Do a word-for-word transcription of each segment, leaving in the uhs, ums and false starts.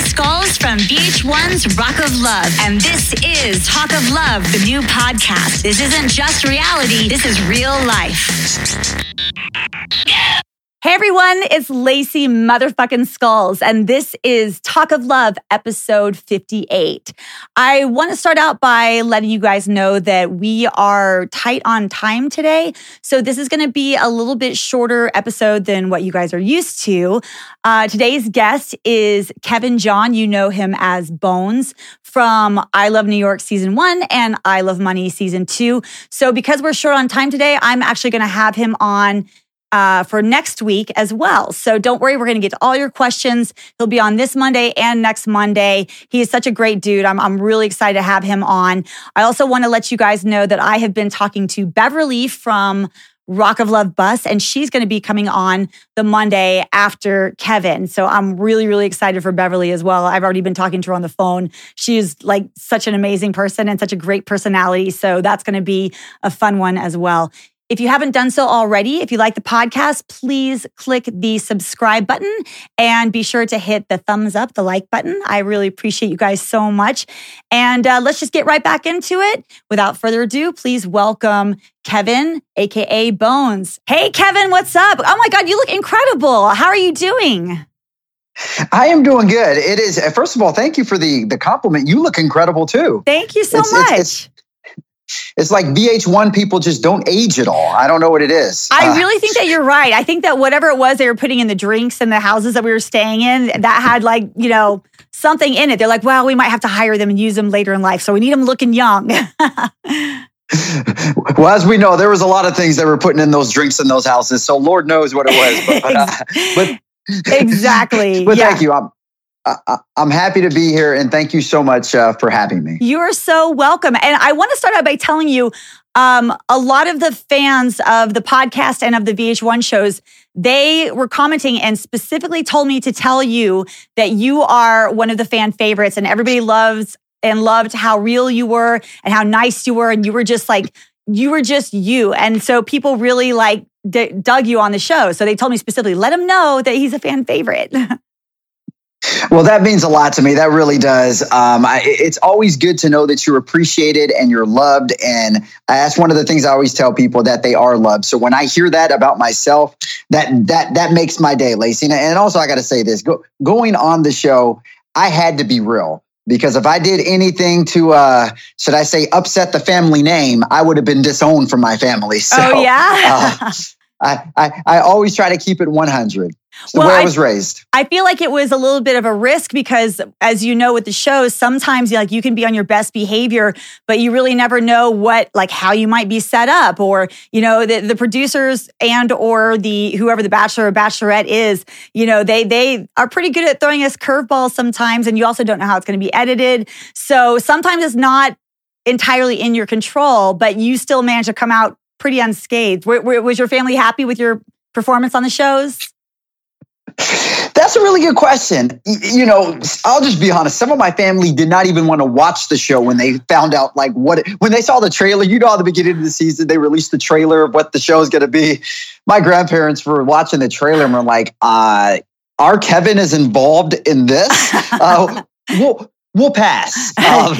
Skulls from V H one's Rock of Love. And this is Talk of Love, the new podcast. This isn't just reality, this is real life. Hey everyone, it's Lacey Motherfucking Skulls, and this is Talk of Love, episode fifty-eight. I want to start out by letting you guys know that we are tight on time today, so this is going to be a little bit shorter episode than what you guys are used to. Uh, today's guest is Kevin John. You know him as Bones from I Love New York Season one and I Love Money Season two. So because we're short on time today, I'm actually going to have him on Uh, for next week as well. So don't worry, we're going to get to all your questions. He'll be on this Monday and next Monday. He is such a great dude. I'm, I'm really excited to have him on. I also want to let you guys know that I have been talking to Beverly from Rock of Love Bus, and she's going to be coming on the Monday after Kevin. So I'm really, really excited for Beverly as well. I've already been talking to her on the phone. She's like such an amazing person and such a great personality. So that's going to be a fun one as well. If you haven't done so already, if you like the podcast, please click the subscribe button and be sure to hit the thumbs up, the like button. I really appreciate you guys so much. And uh, let's just get right back into it. Without further ado, please welcome Kevin, aka Bones. Hey, Kevin, what's up? Oh my God, you look incredible. How are you doing? I am doing good. It is, first of all, thank you for the, the compliment. You look incredible too. Thank you so it's, much. It's, it's, It's like V H one people just don't age at all. I don't know what it is. I uh, really think that you're right. I think that whatever it was they were putting in the drinks and the houses that we were staying in, that had like, you know, something in it. They're like, well, we might have to hire them and use them later in life. So we need them looking young. Well, as we know, there was a lot of things they were putting in those drinks in those houses. So Lord knows what it was. But, but, uh, but Exactly. But yeah. Thank you. I'm, I, I'm happy to be here, and thank you so much uh, for having me. You are so welcome. And I want to start out by telling you, um, a lot of the fans of the podcast and of the V H one shows, they were commenting and specifically told me to tell you that you are one of the fan favorites, and everybody loves and loved how real you were and how nice you were, and you were just like, you were just you. And so people really like d- dug you on the show. So they told me specifically, let him know that he's a fan favorite. Well, that means a lot to me. That really does. Um, I, it's always good to know that you're appreciated and you're loved. And that's one of the things I always tell people, that they are loved. So when I hear that about myself, that that that makes my day, Lacey. And also, I got to say this, go, going on the show, I had to be real. Because if I did anything to, uh, should I say, upset the family name, I would have been disowned from my family. So, oh, yeah? uh, I, I, I always try to keep it one hundred. So well, where I, I was raised. I feel like it was a little bit of a risk because, as you know, with the shows, sometimes like you can be on your best behavior, but you really never know what, like how you might be set up, or you know, the, the producers and or the whoever the bachelor or bachelorette is. You know, they they are pretty good at throwing us curveballs sometimes, and you also don't know how it's going to be edited. So sometimes it's not entirely in your control, but you still manage to come out pretty unscathed. W- w- was your family happy with your performance on the shows? That's a really good question. You know, I'll just be honest. Some of my family did not even want to watch the show when they found out, like, what it, when they saw the trailer. You know, at the beginning of the season, they released the trailer of what the show is going to be. My grandparents were watching the trailer and were like, uh, "Our Kevin is involved in this." uh, we'll we'll pass. Um,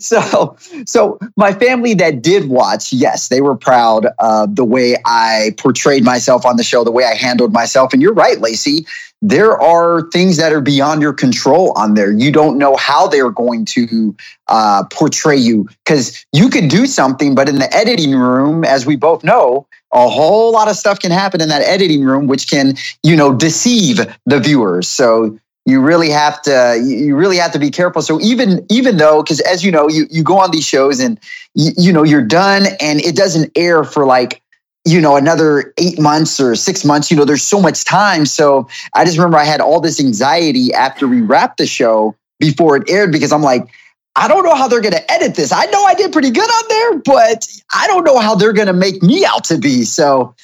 so, so my family that did watch, yes, they were proud of the way I portrayed myself on the show, the way I handled myself. And you're right, Lacey. There are things that are beyond your control on there. You don't know how they're going to uh, portray you, because you could do something, but in the editing room, as we both know, a whole lot of stuff can happen in that editing room, which can, you know, deceive the viewers. So you really have to, you really have to be careful. So even, even though, because as you know, you, you go on these shows and you, you know, you're done and it doesn't air for like, you know, another eight months or six months, you know, there's so much time. So I just remember I had all this anxiety after we wrapped the show before it aired, because I'm like, I don't know how they're going to edit this. I know I did pretty good on there, but I don't know how they're going to make me out to be. So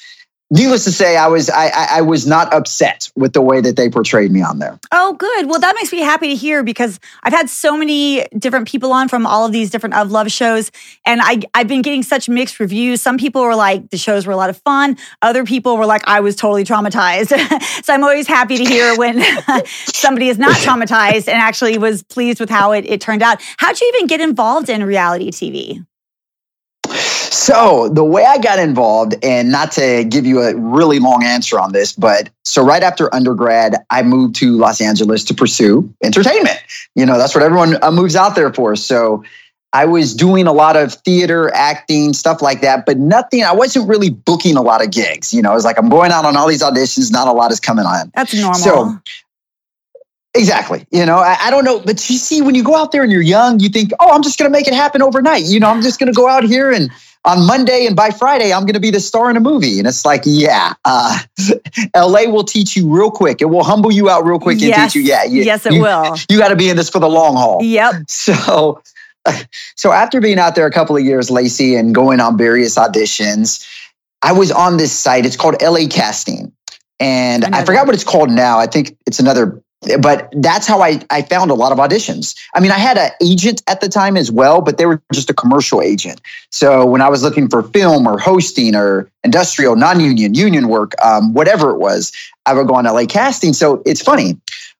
needless to say, I was I, I, I was not upset with the way that they portrayed me on there. Oh, good. Well, that makes me happy to hear, because I've had so many different people on from all of these different Of Love shows, and I, I've been getting such mixed reviews. Some people were like, the shows were a lot of fun. Other people were like, I was totally traumatized. So I'm always happy to hear when somebody is not traumatized and actually was pleased with how it, it turned out. How'd you even get involved in reality T V? So the way I got involved, and not to give you a really long answer on this, but so right after undergrad, I moved to Los Angeles to pursue entertainment. You know, that's what everyone moves out there for. So I was doing a lot of theater, acting, stuff like that, but nothing, I wasn't really booking a lot of gigs. You know, it's like I'm going out on all these auditions, not a lot is coming on. That's normal. So, exactly. You know, I, I don't know. But you see, when you go out there and you're young, you think, oh, I'm just going to make it happen overnight. You know, I'm just going to go out here and on Monday and by Friday, I'm going to be the star in a movie. And it's like, yeah, uh, L A will teach you real quick. It will humble you out real quick and yes. teach you. Yeah. You, yes, it you, will. You got to be in this for the long haul. Yep. So, so after being out there a couple of years, Lacey, and going on various auditions, I was on this site. It's called L A Casting. And I, I forgot that. what it's called now. I think it's another... But that's how I, I found a lot of auditions. I mean, I had an agent at the time as well, but they were just a commercial agent. So when I was looking for film or hosting or industrial, non-union, union work, um, whatever it was, I would go on L A Casting. So it's funny.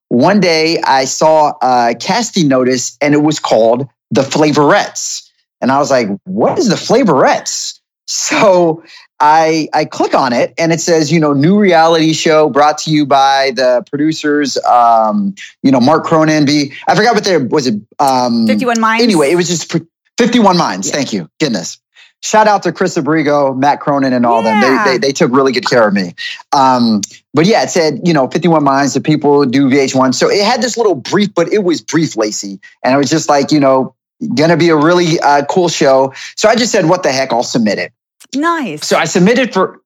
One day I saw a casting notice and it was called The Flavorettes. And I was like, what is The Flavorettes? So I I click on it and it says, you know, new reality show brought to you by the producers, um, you know, Mark Cronin. B, I forgot what there was. It um, fifty-one Minds. Anyway, it was just fifty-one Minds. Yeah. Thank you, goodness. Shout out to Chris Abrigo, Matt Cronin, and all yeah. them. They, they they took really good care of me. Um, but yeah, it said, you know, fifty-one Minds, the people do V H one. So it had this little brief, but it was brief, Lacey, and it was just like, you know, gonna be a really uh, cool show. So I just said, what the heck, I'll submit it. Nice. So I submitted for,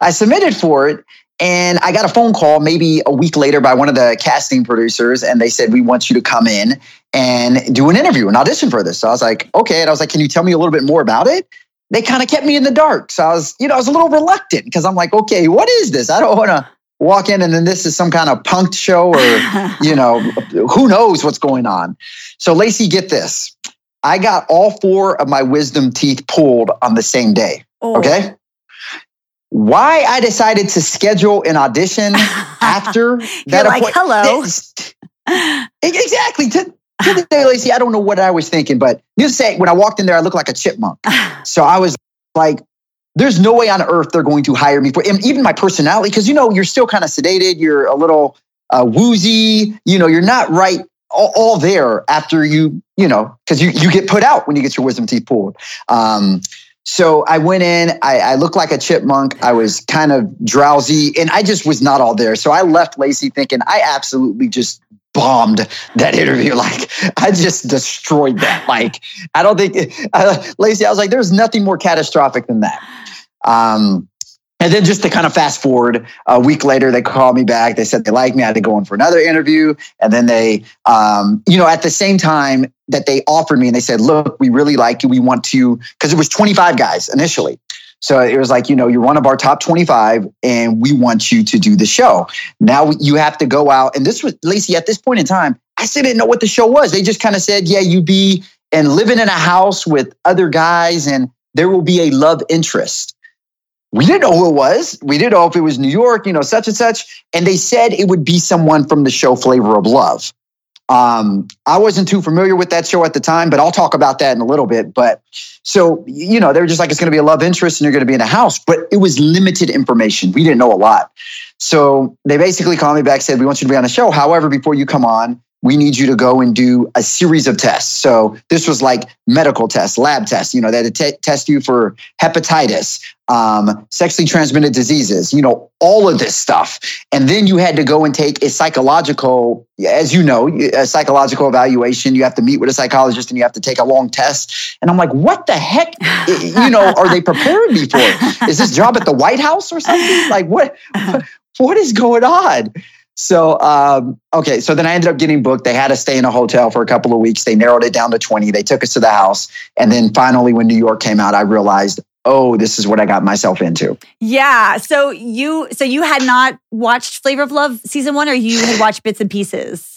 I submitted for it, and I got a phone call maybe a week later by one of the casting producers, and they said, we want you to come in and do an interview, an audition for this. So I was like, okay. And I was like, can you tell me a little bit more about it? They kind of kept me in the dark. So I was, you know, I was a little reluctant because I'm like, okay, what is this? I don't want to walk in and then this is some kind of punk show or, you know, who knows what's going on. So Lacey, get this. I got all four of my wisdom teeth pulled on the same day, oh. okay? Why I decided to schedule an audition after that like, appointment. Hello. This, exactly. To, to the day, Lacey, I don't know what I was thinking, but you say when I walked in there, I looked like a chipmunk. So I was like, there's no way on earth they're going to hire me for, and even my personality, because, you know, you're still kind of sedated. You're a little uh, woozy. You know, you're not right. All, all there after you, you know, because you, you get put out when you get your wisdom teeth pulled. Um, so I went in, I, I looked like a chipmunk. I was kind of drowsy and I just was not all there. So I left Lacey thinking I absolutely just bombed that interview. Like I just destroyed that. Like I don't think, uh, Lacey, I was like, there's nothing more catastrophic than that. Um, And then just to kind of fast forward, a week later, they called me back. They said they liked me. I had to go in for another interview. And then they, um, you know, at the same time that they offered me and they said, look, we really like you. We want to, because it was twenty-five guys initially. So it was like, you know, you're one of our top twenty-five and we want you to do the show. Now you have to go out. And this was, Lacey, at this point in time, I still didn't know what the show was. They just kind of said, yeah, you be and living in a house with other guys and there will be a love interest. We didn't know who it was. We didn't know if it was New York, you know, such and such. And they said it would be someone from the show Flavor of Love. Um, I wasn't too familiar with that show at the time, but I'll talk about that in a little bit. But so, you know, they were just like, it's going to be a love interest and you're going to be in a house. But it was limited information. We didn't know a lot. So they basically called me back, said, we want you to be on the show. However, before you come on, we need you to go and do a series of tests. So this was like medical tests, lab tests, you know, they had to t- test you for hepatitis, um, sexually transmitted diseases, you know, all of this stuff. And then you had to go and take a psychological, as you know, a psychological evaluation. You have to meet with a psychologist and you have to take a long test. And I'm like, what the heck, you know, are they preparing me for? Is this job at the White House or something? Like what, what is going on? So, um, okay. So then I ended up getting booked. They had us stay in a hotel for a couple of weeks. They narrowed it down to twenty. They took us to the house. And then finally, when New York came out, I realized, oh, this is what I got myself into. Yeah. So you so you had not watched Flavor of Love season one, or you had watched bits and pieces?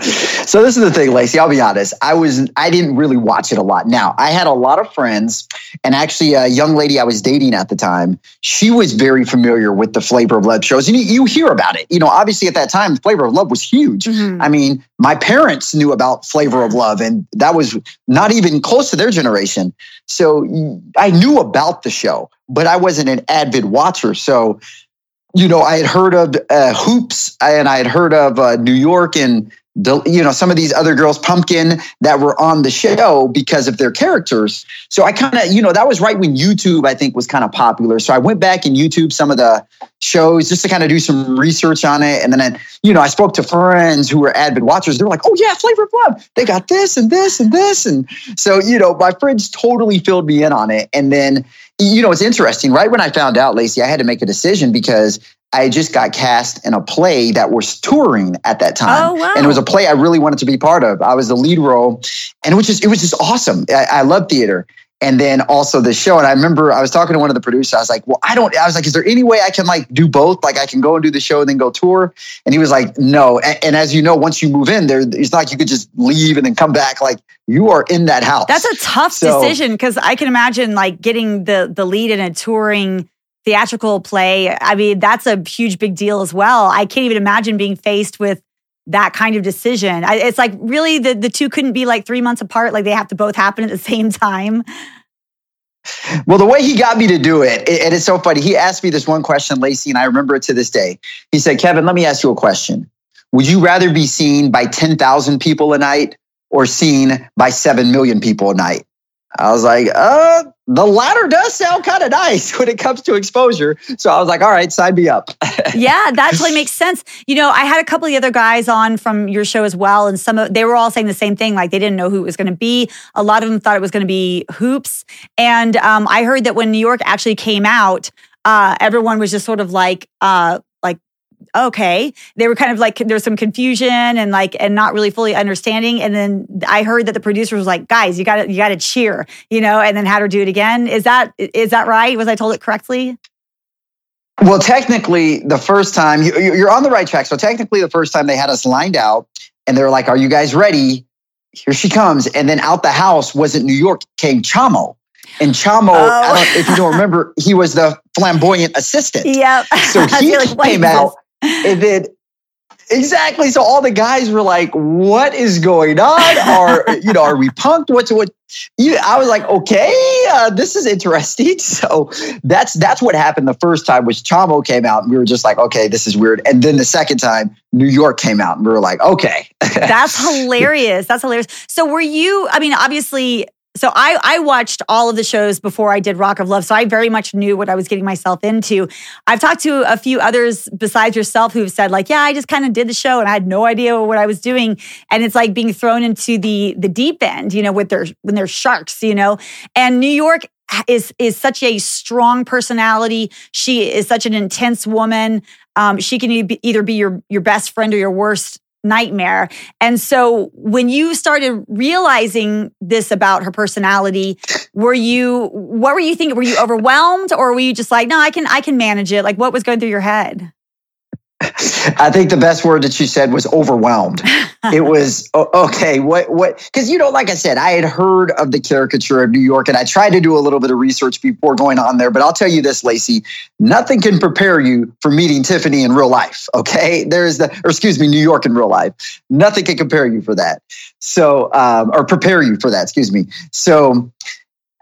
So this is the thing, Lacey, I'll be honest. I was I didn't really watch it a lot. Now, I had a lot of friends, and actually a young lady I was dating at the time, she was very familiar with the Flavor of Love shows. And you, you hear about it. You know, obviously at that time, Flavor of Love was huge. Mm-hmm. I mean, my parents knew about Flavor of Love, and that was not even close to their generation. So I knew about the show, but I wasn't an avid watcher. So, you know, I had heard of uh, Hoops, and I had heard of uh, New York, and The, you know, some of these other girls, Pumpkin, that were on the show because of their characters. So I kind of, you know, that was right when YouTube, I think, was kind of popular. So I went back and YouTube some of the shows just to kind of do some research on it. And then, I, you know, I spoke to friends who were avid watchers. They were like, oh, yeah, Flavor of Love. They got this and this and this. And so, you know, my friends totally filled me in on it. And then, you know, it's interesting. Right when I found out, Lacey, I had to make a decision because I just got cast in a play that was touring at that time. Oh, wow. And it was a play I really wanted to be part of. I was the lead role, and it was just, it was just awesome. I, I love theater. And then also the show. And I remember I was talking to one of the producers. I was like, well, I don't, I was like, is there any way I can like do both? Like I can go and do the show and then go tour. And he was like, no. And, and as you know, once you move in there, it's not like you could just leave and then come back. Like you are in that house. That's a tough so, decision. Cause I can imagine like getting the, the lead in a touring theatrical play. I mean, that's a huge big deal as well. I can't even imagine being faced with that kind of decision. I, it's like really the, the two couldn't be like three months apart. Like they have to both happen at the same time. Well, the way he got me to do it, it, and it's so funny. He asked me this one question, Lacey, and I remember it to this day. He said, Kevin, let me ask you a question. Would you rather be seen by ten thousand people a night or seen by seven million people a night? I was like, uh, the latter does sound kind of nice when it comes to exposure. So I was like, all right, sign me up. Yeah, that totally makes sense. You know, I had a couple of the other guys on from your show as well. And some of, they were all saying the same thing. Like they didn't know who it was going to be. A lot of them thought it was going to be Hoops. And um, I heard that when New York actually came out, uh, everyone was just sort of like, uh, like, okay. They were kind of like, there's some confusion and like, and not really fully understanding. And then I heard that the producer was like, guys, you gotta, you gotta cheer, you know, and then had her do it again. Is that, is that right? Was I told it correctly? Well, technically the first time you, you're on the right track. So technically the first time they had us lined out and they were like, are you guys ready? Here she comes. And then out the house wasn't New York, came Chamo. And Chamo, oh. I don't, if you don't remember, he was the flamboyant assistant. Yep. So he like, came out. And then, exactly. So all the guys were like, what is going on? Are, you know, are we punked? What's what? You, I was like, okay, uh, this is interesting. So that's, that's what happened the first time, which Chamo came out and we were just like, okay, this is weird. And then the second time New York came out and we were like, okay. That's hilarious. That's hilarious. So were you, I mean, obviously, so I, I watched all of the shows before I did Rock of Love. So I very much knew what I was getting myself into. I've talked to a few others besides yourself who've said like, yeah, I just kind of did the show and I had no idea what I was doing. And it's like being thrown into the the deep end, you know, with their when they're sharks, you know. And New York is is such a strong personality. She is such an intense woman. Um, she can either be your your best friend or your worst nightmare. And so when you started realizing this about her personality, were you, what were you thinking? Were you overwhelmed or were you just like, no, I can, I can manage it? Like what was going through your head? I think the best word that she said was overwhelmed. It was, okay, what, what, because, you know, like I said, I had heard of the caricature of New York and I tried to do a little bit of research before going on there, but I'll tell you this, Lacey, nothing can prepare you for meeting Tiffany in real life, okay? There's the, or excuse me, New York in real life. Nothing can compare you for that. So, um, or prepare you for that, excuse me. So,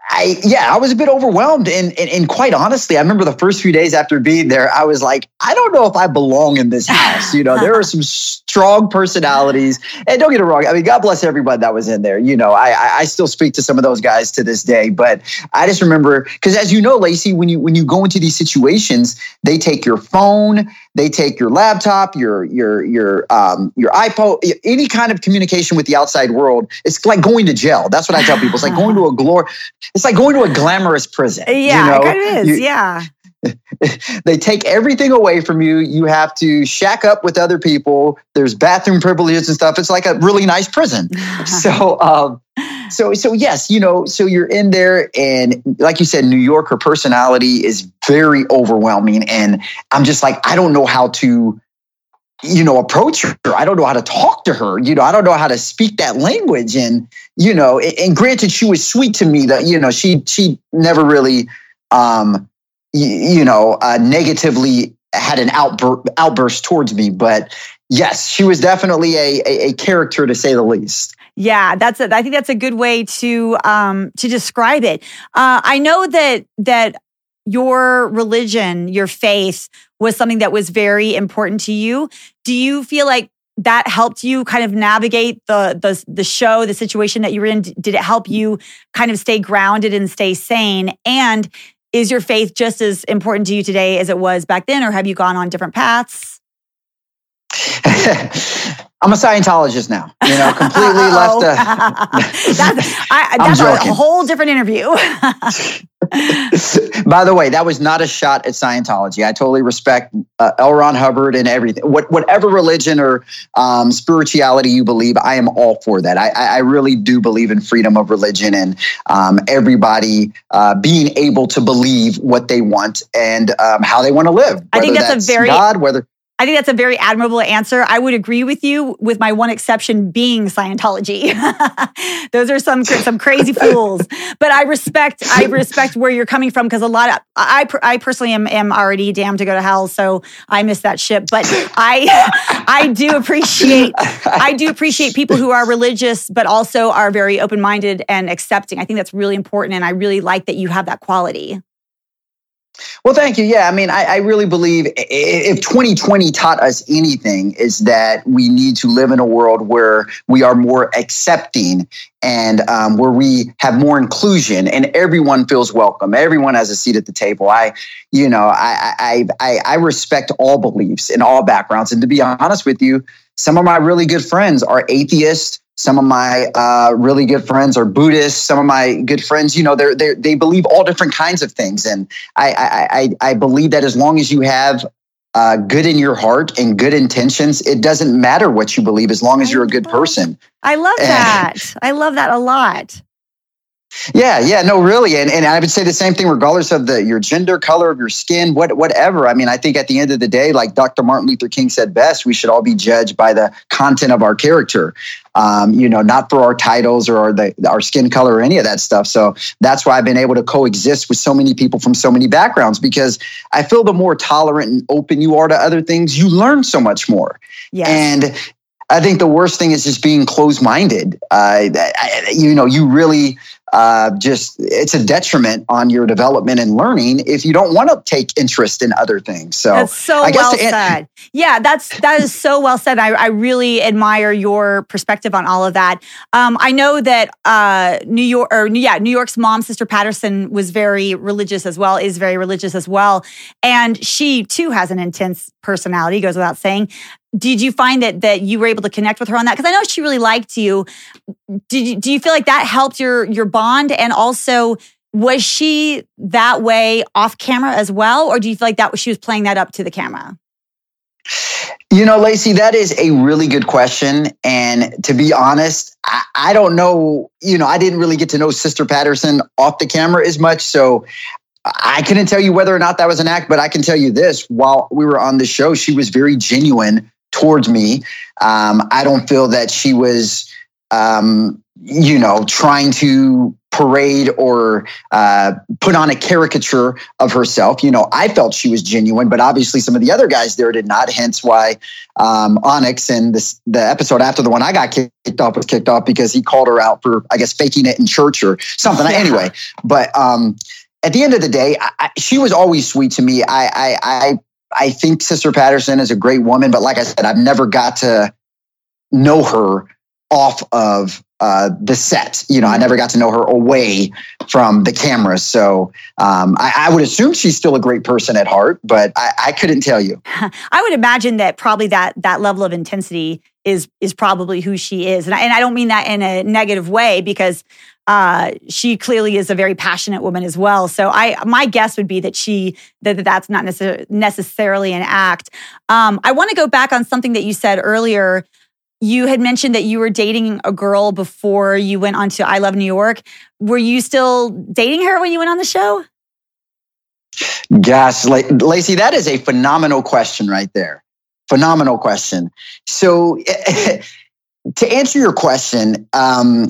I, yeah, I was a bit overwhelmed. And, and and quite honestly, I remember the first few days after being there, I was like, I don't know if I belong in this house. You know, there are some strong personalities. And don't get it wrong. I mean, God bless everybody that was in there. You know, I I still speak to some of those guys to this day. But I just remember, because as you know, Lacey, when you when you go into these situations, they take your phone, they take your laptop, your your your um your iPod, any kind of communication with the outside world. It's like going to jail. That's what I tell people. It's like going to a glory. It's like going to a glamorous prison. Yeah, you know? It kind of is. You, yeah. They take everything away from you. You have to shack up with other people. There's bathroom privileges and stuff. It's like a really nice prison. So, um, so, so yes, you know, so you're in there, and like you said, New York, her personality is very overwhelming. And I'm just like, I don't know how to, you know, approach her. I don't know how to talk to her. You know, I don't know how to speak that language. And, you know, and, and granted, she was sweet to me that, you know, she, she never really, um, you know, uh, negatively had an outbur- outburst towards me. But yes, she was definitely a, a, a character, to say the least. Yeah, that's a, I think that's a good way to um, to describe it. Uh, I know that that your religion, your faith, was something that was very important to you. Do you feel like that helped you kind of navigate the the the show, the situation that you were in? Did it help you kind of stay grounded and stay sane? And is your faith just as important to you today as it was back then, or have you gone on different paths? I'm a Scientologist now. You know, completely left. A... that's I, that's a whole different interview. By the way, that was not a shot at Scientology. I totally respect uh, L. Ron Hubbard and everything. What, whatever religion or um, spirituality you believe, I am all for that. I, I really do believe in freedom of religion and um, everybody uh, being able to believe what they want and um, how they want to live. I think that's, that's a very God, whether. I think that's a very admirable answer. I would agree with you, with my one exception being Scientology. Those are some some crazy fools. But I respect I respect where you're coming from, because a lot of I I personally am, am already damned to go to hell, so I miss that ship. But I I do appreciate I do appreciate people who are religious but also are very open minded and accepting. I think that's really important, and I really like that you have that quality. Well, thank you. Yeah, I mean, I, I really believe if twenty twenty taught us anything, is that we need to live in a world where we are more accepting and um, where we have more inclusion and everyone feels welcome. Everyone has a seat at the table. I, you know, I I, I respect all beliefs and all backgrounds. And to be honest with you, some of my really good friends are atheists. Some of my uh, really good friends are Buddhists. Some of my good friends, you know, they they they believe all different kinds of things, and I I I, I believe that as long as you have uh, good in your heart and good intentions, it doesn't matter what you believe as long as you're a good person. I love that. I love that a lot. Yeah, yeah, no, really, and and I would say the same thing regardless of the your gender, color of your skin, what whatever. I mean, I think at the end of the day, like Doctor Martin Luther King said best, we should all be judged by the content of our character. Um, you know, not for our titles or our, the, our skin color or any of that stuff. So that's why I've been able to coexist with so many people from so many backgrounds, because I feel the more tolerant and open you are to other things, you learn so much more. Yes. And I think the worst thing is just being closed-minded. Uh, I, you know, you really uh, just, it's a detriment on your development and learning if you don't want to take interest in other things. So that's so I guess well an- said. Yeah, that's, that is so well said. I, I really admire your perspective on all of that. Um, I know that uh, New York, or yeah, New York's mom, Sister Patterson, was very religious as well, is very religious as well. And she too has an intense personality, goes without saying. Did you find that that you were able to connect with her on that? Because I know she really liked you. Did you, do you feel like that helped your your bond? And also, was she that way off camera as well, or do you feel like that she was playing that up to the camera? You know, Lacey, that is a really good question. And to be honest, I, I don't know. You know, I didn't really get to know Sister Patterson off the camera as much, so I couldn't tell you whether or not that was an act. But I can tell you this: while we were on the show, she was very genuine towards me. Um, I don't feel that she was, um, you know, trying to parade or uh, put on a caricature of herself. You know, I felt she was genuine, but obviously some of the other guys there did not, hence why um, Onyx and this, the episode after the one I got kicked off was kicked off because he called her out for, I guess, faking it in church or something. Yeah. Anyway, but um, at the end of the day, I, I, she was always sweet to me. I, I, I, I think Sister Patterson is a great woman, but like I said, I've never got to know her off of uh, the set. You know, I never got to know her away from the camera. So um, I, I would assume she's still a great person at heart, but I, I couldn't tell you. I would imagine that probably that that level of intensity is is probably who she is. And I, and I don't mean that in a negative way, because uh, she clearly is a very passionate woman as well. So I my guess would be that she that that's not necessar- necessarily an act. Um, I want to go back on something that you said earlier. You had mentioned that you were dating a girl before you went on to I Love New York. Were you still dating her when you went on the show? Gosh, Lacey, that is a phenomenal question right there. Phenomenal question. So to answer your question, um,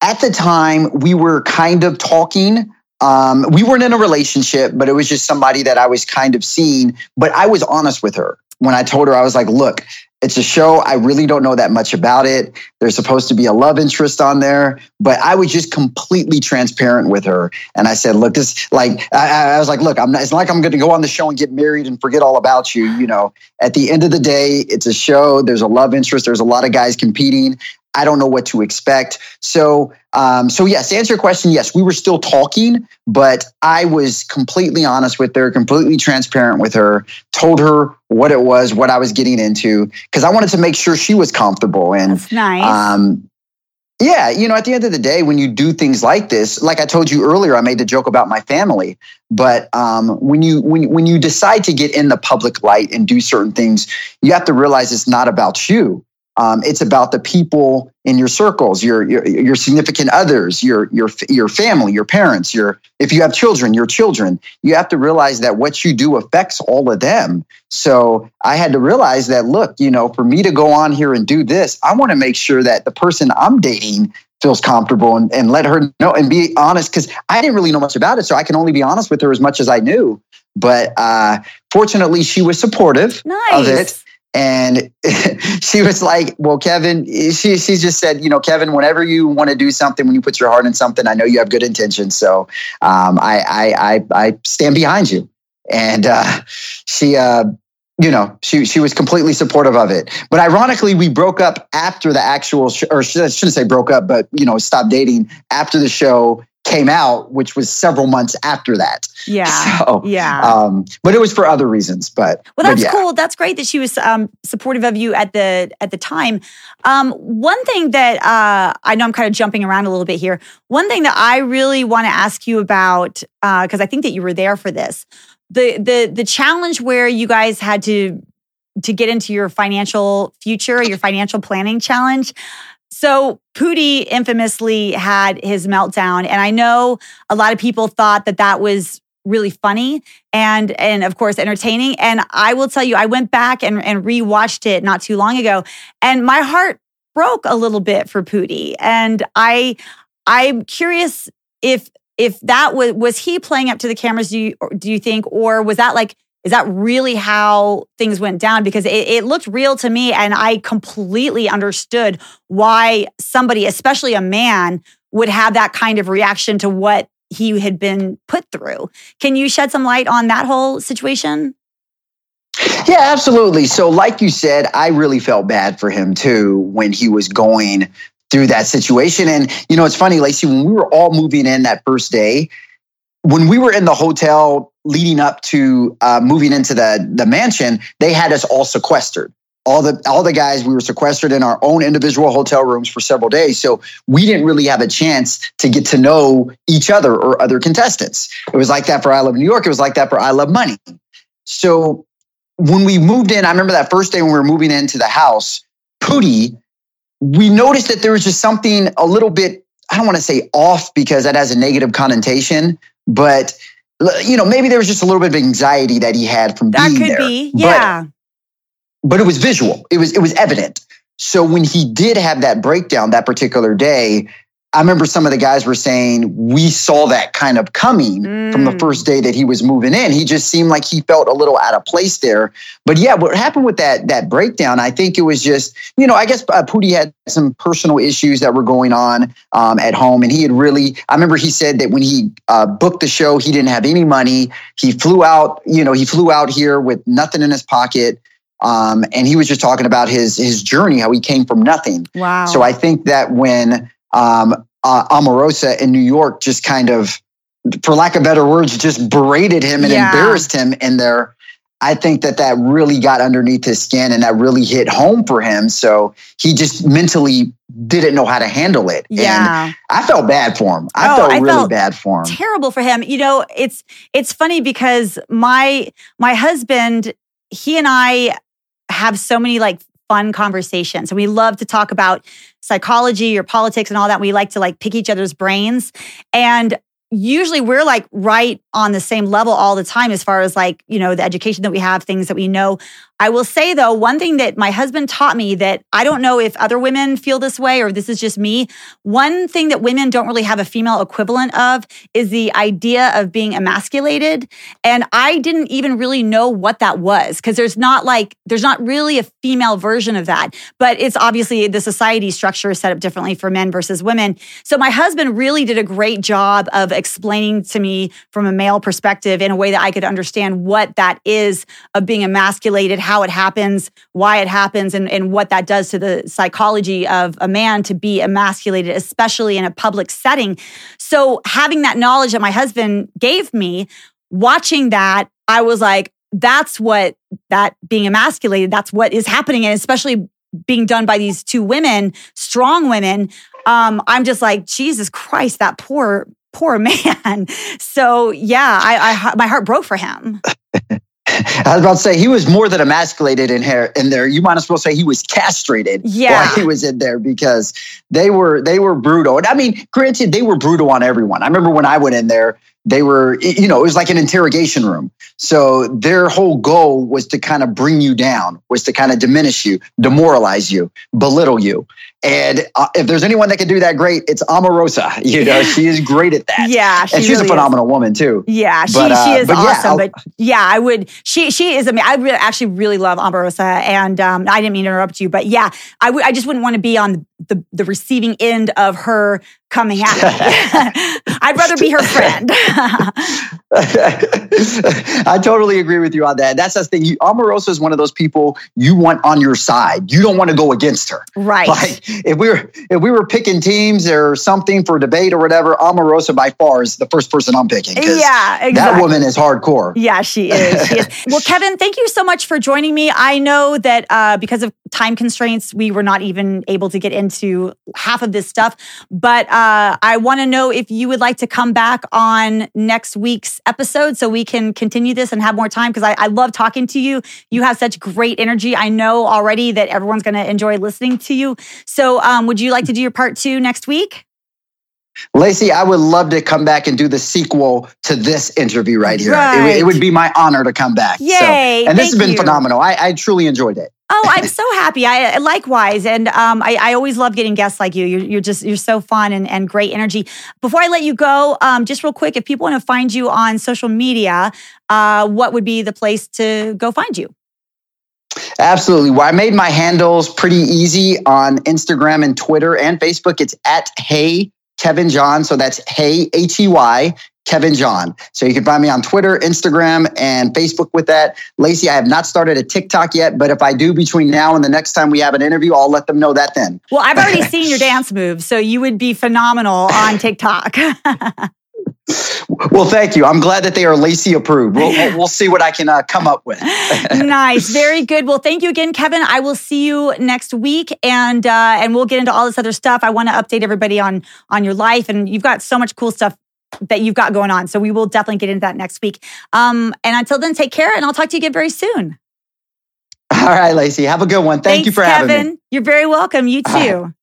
at the time we were kind of talking. Um, we weren't in a relationship, but it was just somebody that I was kind of seeing. But I was honest with her. When I told her, I was like, look, it's a show. I really don't know that much about it. There's supposed to be a love interest on there, but I was just completely transparent with her. And I said, look, this, like, I, I was like, look, I'm not, it's not like I'm going to go on the show and get married and forget all about you. You know, at the end of the day, it's a show. There's a love interest. There's a lot of guys competing. I don't know what to expect. So, um, so yes, to answer your question, yes, we were still talking, but I was completely honest with her, completely transparent with her, told her what it was, what I was getting into, because I wanted to make sure she was comfortable. And that's nice. Um, yeah, you know, at the end of the day, when you do things like this, like I told you earlier, I made the joke about my family. But um, when you when when you decide to get in the public light and do certain things, you have to realize it's not about you. Um, it's about the people in your circles, your, your your significant others, your your your family, your parents, your if you have children, your children. You have to realize that what you do affects all of them. So I had to realize that, look, you know, for me to go on here and do this, I want to make sure that the person I'm dating feels comfortable and, and let her know and be honest, because I didn't really know much about it. So I can only be honest with her as much as I knew. But uh, fortunately, she was supportive nice. of it. And she was like, well, Kevin, she she just said, you know, Kevin, whenever you want to do something, when you put your heart in something, I know you have good intentions. So um, I, I I I stand behind you. And uh, she, uh, you know, she she was completely supportive of it. But ironically, we broke up after the actual, sh- or I shouldn't say broke up, but, you know, stopped dating after the show came out, which was several months after that. Yeah. So, yeah. Um, but it was for other reasons. But well, that's but yeah. cool. That's great that she was um, supportive of you at the at the time. Um, one thing that uh, I know I'm kind of jumping around a little bit here. One thing that I really want to ask you about, because uh, I think that you were there for this, the the the challenge where you guys had to to get into your financial future, your financial planning challenge. So Pootie infamously had his meltdown, and I know a lot of people thought that that was really funny and, and of course, entertaining. And I will tell you, I went back and, and rewatched it not too long ago, and my heart broke a little bit for Pootie. And I, I'm curious if if that was was he playing up to the cameras? Do you do you think, or was that like? Is that really how things went down? Because it, it looked real to me, and I completely understood why somebody, especially a man, would have that kind of reaction to what he had been put through. Can you shed some light on that whole situation? Yeah, absolutely. So like you said, I really felt bad for him too when he was going through that situation. And, you know, it's funny, Lacey, when we were all moving in that first day, when we were in the hotel leading up to uh, moving into the, the mansion, they had us all sequestered. All the all the guys, we were sequestered in our own individual hotel rooms for several days. So we didn't really have a chance to get to know each other or other contestants. It was like that for I Love New York. It was like that for I Love Money. So when we moved in, I remember that first day when we were moving into the house, Pootie, we noticed that there was just something a little bit, I don't want to say off because that has a negative connotation, but, you know, maybe there was just a little bit of anxiety that he had from being there. That could be, yeah. But, but it was visual. It was it was evident. So when he did have that breakdown that particular day, I remember some of the guys were saying, we saw that kind of coming mm. from the first day that he was moving in. He just seemed like he felt a little out of place there. But yeah, what happened with that that breakdown, I think it was just, you know, I guess uh, Pootie had some personal issues that were going on um, at home. And he had really, I remember he said that when he uh, booked the show, he didn't have any money. He flew out, you know, he flew out here with nothing in his pocket. Um, and he was just talking about his his journey, how he came from nothing. Wow. So I think that when um, uh, Omarosa in New York just kind of, for lack of better words, just berated him and yeah. embarrassed him in there, I think that that really got underneath his skin and that really hit home for him. So he just mentally didn't know how to handle it. Yeah. And I felt bad for him. I oh, felt I really felt bad for him. Terrible for him. You know, it's it's funny because my my husband, he and I have so many like fun conversations. And we love to talk about psychology or politics and all that. We like to like pick each other's brains. And usually we're like right on the same level all the time as far as like, you know, the education that we have, things that we know. I will say though, one thing that my husband taught me that I don't know if other women feel this way or this is just me. One thing that women don't really have a female equivalent of is the idea of being emasculated. And I didn't even really know what that was because there's not like, there's not really a female version of that. But it's obviously the society structure is set up differently for men versus women. So my husband really did a great job of explaining to me from a male perspective in a way that I could understand what that is of being emasculated, how it happens, why it happens, and, and what that does to the psychology of a man to be emasculated, especially in a public setting. So having that knowledge that my husband gave me, watching that, I was like, that's what that being emasculated, that's what is happening, and especially being done by these two women, strong women. Um, I'm just like, Jesus Christ, that poor Poor man. So yeah, I, I my heart broke for him. I was about to say he was more than emasculated in here in there. You might as well say he was castrated. Yeah, while he was in there because they were they were brutal. And I mean, granted, they were brutal on everyone. I remember when I went in there, they were, you know, it was like an interrogation room. So their whole goal was to kind of bring you down, was to kind of diminish you, demoralize you, belittle you. And uh, if there's anyone that can do that great, it's Omarosa. You know, she is great at that. Yeah, she and she's really a phenomenal is. woman too. Yeah, she, but, uh, she is but awesome. Yeah, but yeah, I would. She she is. I mean, I really, actually really love Omarosa. And um, I didn't mean to interrupt you, but yeah, I would. I just wouldn't want to be on the, the, the receiving end of her coming at me. I'd rather be her friend. I totally agree with you on that. That's the thing. You, Omarosa is one of those people you want on your side. You don't want to go against her, right? Like, If we were if we were picking teams or something for debate or whatever, Omarosa by far is the first person I'm picking. Yeah, exactly. That woman is hardcore. Yeah, she is. She is. Well, Kevin, thank you so much for joining me. I know that uh, because of time constraints, we were not even able to get into half of this stuff. But uh, I want to know if you would like to come back on next week's episode so we can continue this and have more time because I, I love talking to you. You have such great energy. I know already that everyone's going to enjoy listening to you. So So um, would you like to do your part two next week? Lacey, I would love to come back and do the sequel to this interview right here. Right. It, it would be my honor to come back. Yay. So, and this has been you. phenomenal. I, I truly enjoyed it. Oh, I'm so happy. I likewise. And um, I, I always love getting guests like you. You're, you're just, you're so fun and, and great energy. Before I let you go, um, just real quick, if people want to find you on social media, uh, what would be the place to go find you? Absolutely. Well, I made my handles pretty easy on Instagram and Twitter and Facebook. It's at Hey Kevin John. So that's Hey, H E Y, Kevin John. So you can find me on Twitter, Instagram, and Facebook with that. Lacey, I have not started a TikTok yet, but if I do between now and the next time we have an interview, I'll let them know that then. Well, I've already seen your dance moves, so you would be phenomenal on TikTok. Well, thank you. I'm glad that they are Lacey approved. We'll, we'll, we'll see what I can uh, come up with. Nice. Very good. Well, thank you again, Kevin. I will see you next week and uh, and we'll get into all this other stuff. I want to update everybody on, on your life and you've got so much cool stuff that you've got going on. So we will definitely get into that next week. Um, and until then, take care and I'll talk to you again very soon. All right, Lacey. Have a good one. Thank Thanks, you for Kevin. having me. You're very welcome. You too.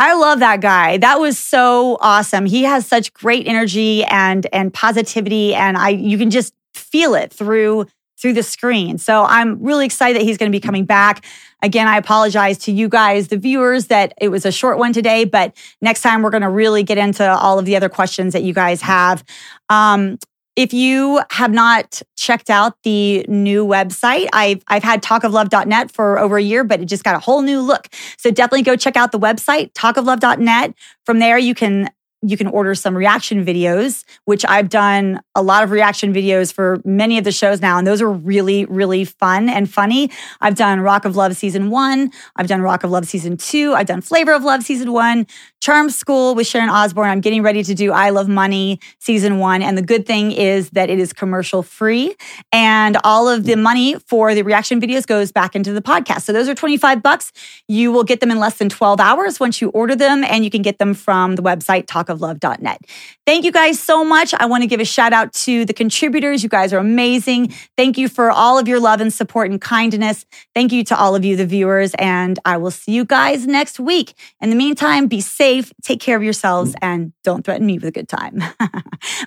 I love that guy. That was so awesome. He has such great energy and and positivity, and I you can just feel it through through the screen. So I'm really excited that he's going to be coming back. Again, I apologize to you guys, the viewers, that it was a short one today, but next time we're going to really get into all of the other questions that you guys have. Um, If you have not checked out the new website, I've I've had talk of love dot net for over a year, but it just got a whole new look. So definitely go check out the website, talk of love dot net. From there, you can you can order some reaction videos, which I've done a lot of reaction videos for many of the shows now. And those are really, really fun and funny. I've done Rock of Love season one. I've done Rock of Love season two. I've done Flavor of Love season one. Charm School with Sharon Osbourne. I'm getting ready to do I Love Money season one. And the good thing is that it is commercial free. And all of the money for the reaction videos goes back into the podcast. So those are twenty-five bucks. You will get them in less than twelve hours once you order them. And you can get them from the website, talk of love dot net. Thank you guys so much. I want to give a shout out to the contributors. You guys are amazing. Thank you for all of your love and support and kindness. Thank you to all of you, the viewers, and I will see you guys next week. In the meantime, be safe, take care of yourselves, and don't threaten me with a good time.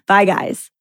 Bye, guys.